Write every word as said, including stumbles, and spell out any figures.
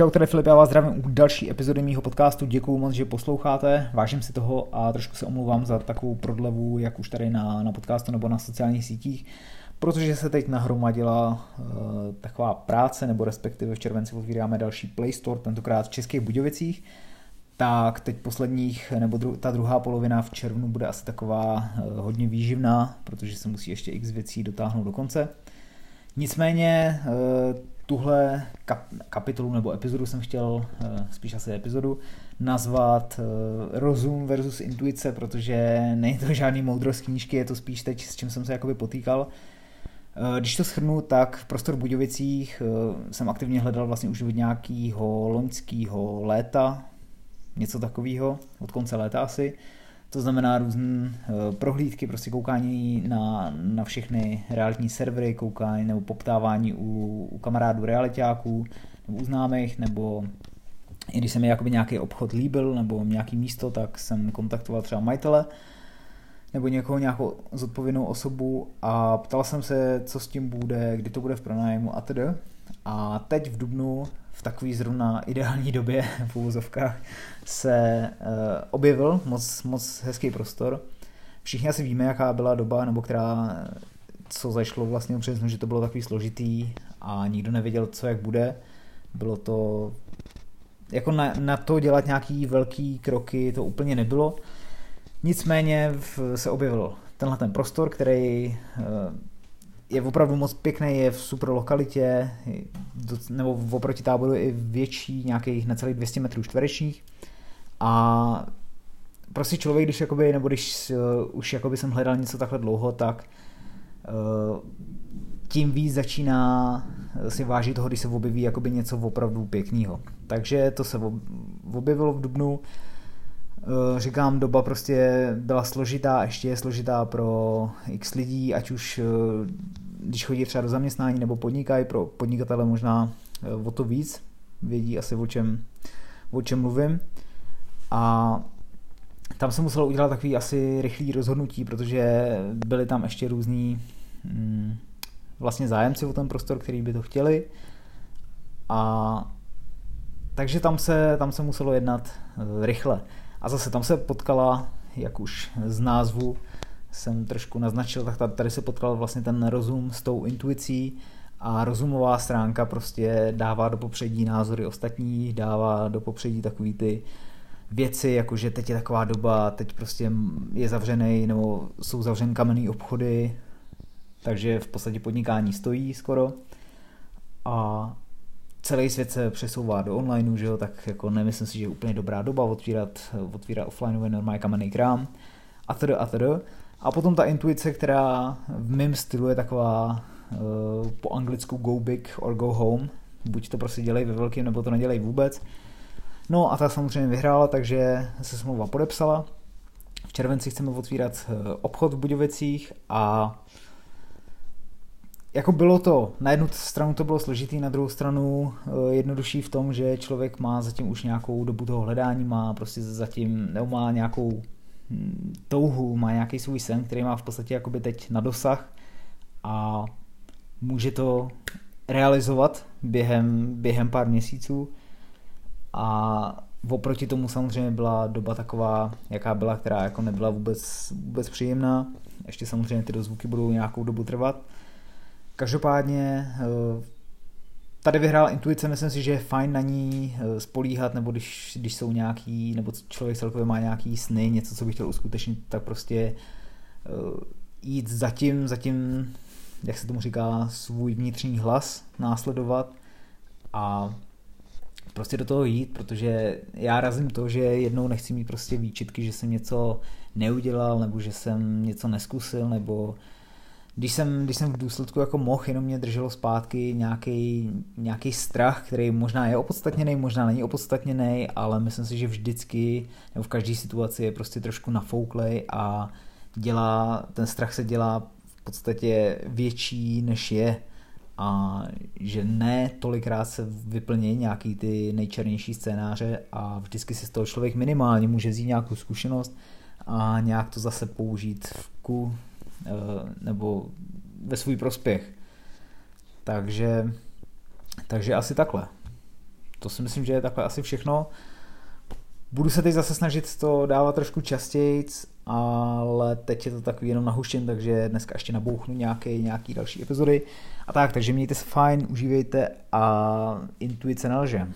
Čau, tady Filip, já vás zdravím u další epizody mýho podcastu. Děkuju moc, že posloucháte, vážím si toho a trošku se omlouvám za takovou prodlevu, jak už tady na, na podcastu nebo na sociálních sítích, protože se teď nahromadila e, taková práce, nebo respektive v červenci otvíráme další Play Store, tentokrát v Českých Budějovicích. Tak teď posledních, nebo dru, ta druhá polovina v červnu bude asi taková e, hodně výživná, protože se musí ještě x věcí dotáhnout do konce. Nicméně e, tuhle kapitolu nebo epizodu jsem chtěl, spíš asi epizodu, nazvat rozum versus intuice, protože není to žádný moudrost knížky, je to spíš teď, s čím jsem se jakoby potýkal. Když to shrnu, tak v prostor Budějovicích jsem aktivně hledal vlastně už od nějakého loňského léta, něco takového, od konce léta asi. To znamená různé prohlídky, prostě koukání na, na všechny realitní servery, koukání nebo poptávání u, u kamarádů realitáků nebo u známých, nebo i když se mi jakoby nějaký obchod líbil nebo nějaký místo, tak jsem kontaktoval třeba majitele nebo někoho, nějakou zodpovědnou osobu a ptal jsem se, co s tím bude, kdy to bude v pronájmu a tedy. A teď v dubnu, v takové zrovna ideální době v uvozovkách, se e, objevil moc, moc hezký prostor. Všichni asi víme, jaká byla doba, nebo která, co zašlo vlastně přesně, že to bylo takový složitý a nikdo nevěděl, co jak bude. Bylo to, jako na, na to dělat nějaký velký kroky, to úplně nebylo. Nicméně v, se objevil tenhle ten prostor, který e, je opravdu moc pěkný, je v super lokalitě, nebo oproti Táboru je větší, nějakých necelých dvě stě metrů čtverečních. A prostě člověk, když jakoby, nebo když uh, už jakoby jsem hledal něco takhle dlouho, tak uh, tím víc začíná si vážit toho, když se objeví jakoby něco opravdu pěkného. Takže to se objevilo v dubnu. Říkám, doba prostě byla složitá, ještě je složitá pro x lidí, ať už když chodí třeba do zaměstnání nebo podnikají, pro podnikatele možná o to víc, vědí asi o čem, o čem mluvím. A tam se muselo udělat takový asi rychlý rozhodnutí, protože byli tam ještě různí vlastně zájemci o ten prostor, který by to chtěli. A takže tam se, tam se muselo jednat rychle. A zase tam se potkala, jak už z názvu jsem trošku naznačil, tak tady se potkal vlastně ten rozum s tou intuicí a rozumová stránka prostě dává do popředí názory ostatních, dává do popředí takový ty věci, jakože teď je taková doba, teď prostě je zavřený nebo jsou zavřen kamenný obchody, takže v podstatě podnikání stojí skoro a celý svět se přesouvá do online, že jo, tak jako nemyslím si, že je úplně dobrá doba otvírat, otvírat offline, normálně kamenný krám a tedy a tedy. A potom ta intuice, která v mém stylu je taková uh, po anglicku go big or go home, buď to prostě dělej ve velkým, nebo to nedělej vůbec. No a ta samozřejmě vyhrála, takže se smlouva podepsala. V červenci chceme otvírat obchod v Budějovicích a jako bylo to, na jednu stranu to bylo složitý, na druhou stranu jednodušší v tom, že člověk má zatím už nějakou dobu toho hledání, má prostě zatím, nebo má nějakou touhu, má nějaký svůj sen, který má v podstatě jakoby teď na dosah a může to realizovat během, během pár měsíců a oproti tomu samozřejmě byla doba taková, jaká byla, která jako nebyla vůbec, vůbec příjemná, ještě samozřejmě ty dozvuky budou nějakou dobu trvat. Každopádně tady vyhrála intuice, myslím si, že je fajn na ní spolíhat, nebo když, když jsou nějaký, nebo člověk celkově má nějaký sny, něco, co by chtěl uskutečnit, tak prostě jít za tím, za tím, jak se tomu říká, svůj vnitřní hlas následovat a prostě do toho jít, protože já razím to, že jednou nechci mít prostě výčitky, že jsem něco neudělal, nebo že jsem něco neskusil, nebo Když jsem, když jsem v důsledku jako mohl, jenom mě drželo zpátky nějaký, nějaký strach, který možná je opodstatněný, možná není opodstatněný, ale myslím si, že vždycky nebo v každé situaci je prostě trošku nafouklej a dělá, ten strach se dělá v podstatě větší, než je. A že ne tolikrát se vyplní nějaký ty nejčernější scénáře a vždycky si z toho člověk minimálně může vzít nějakou zkušenost a nějak to zase použít v ku nebo ve svůj prospěch. Takže, takže asi takhle. to si myslím, že je takhle asi všechno. Budu se teď zase snažit to dávat trošku častěji, ale teď je to takový jenom nahuštěn, takže dneska ještě nabouchnu nějaké, nějaké další epizody. A tak, takže mějte se fajn, užívejte a intuice nelže.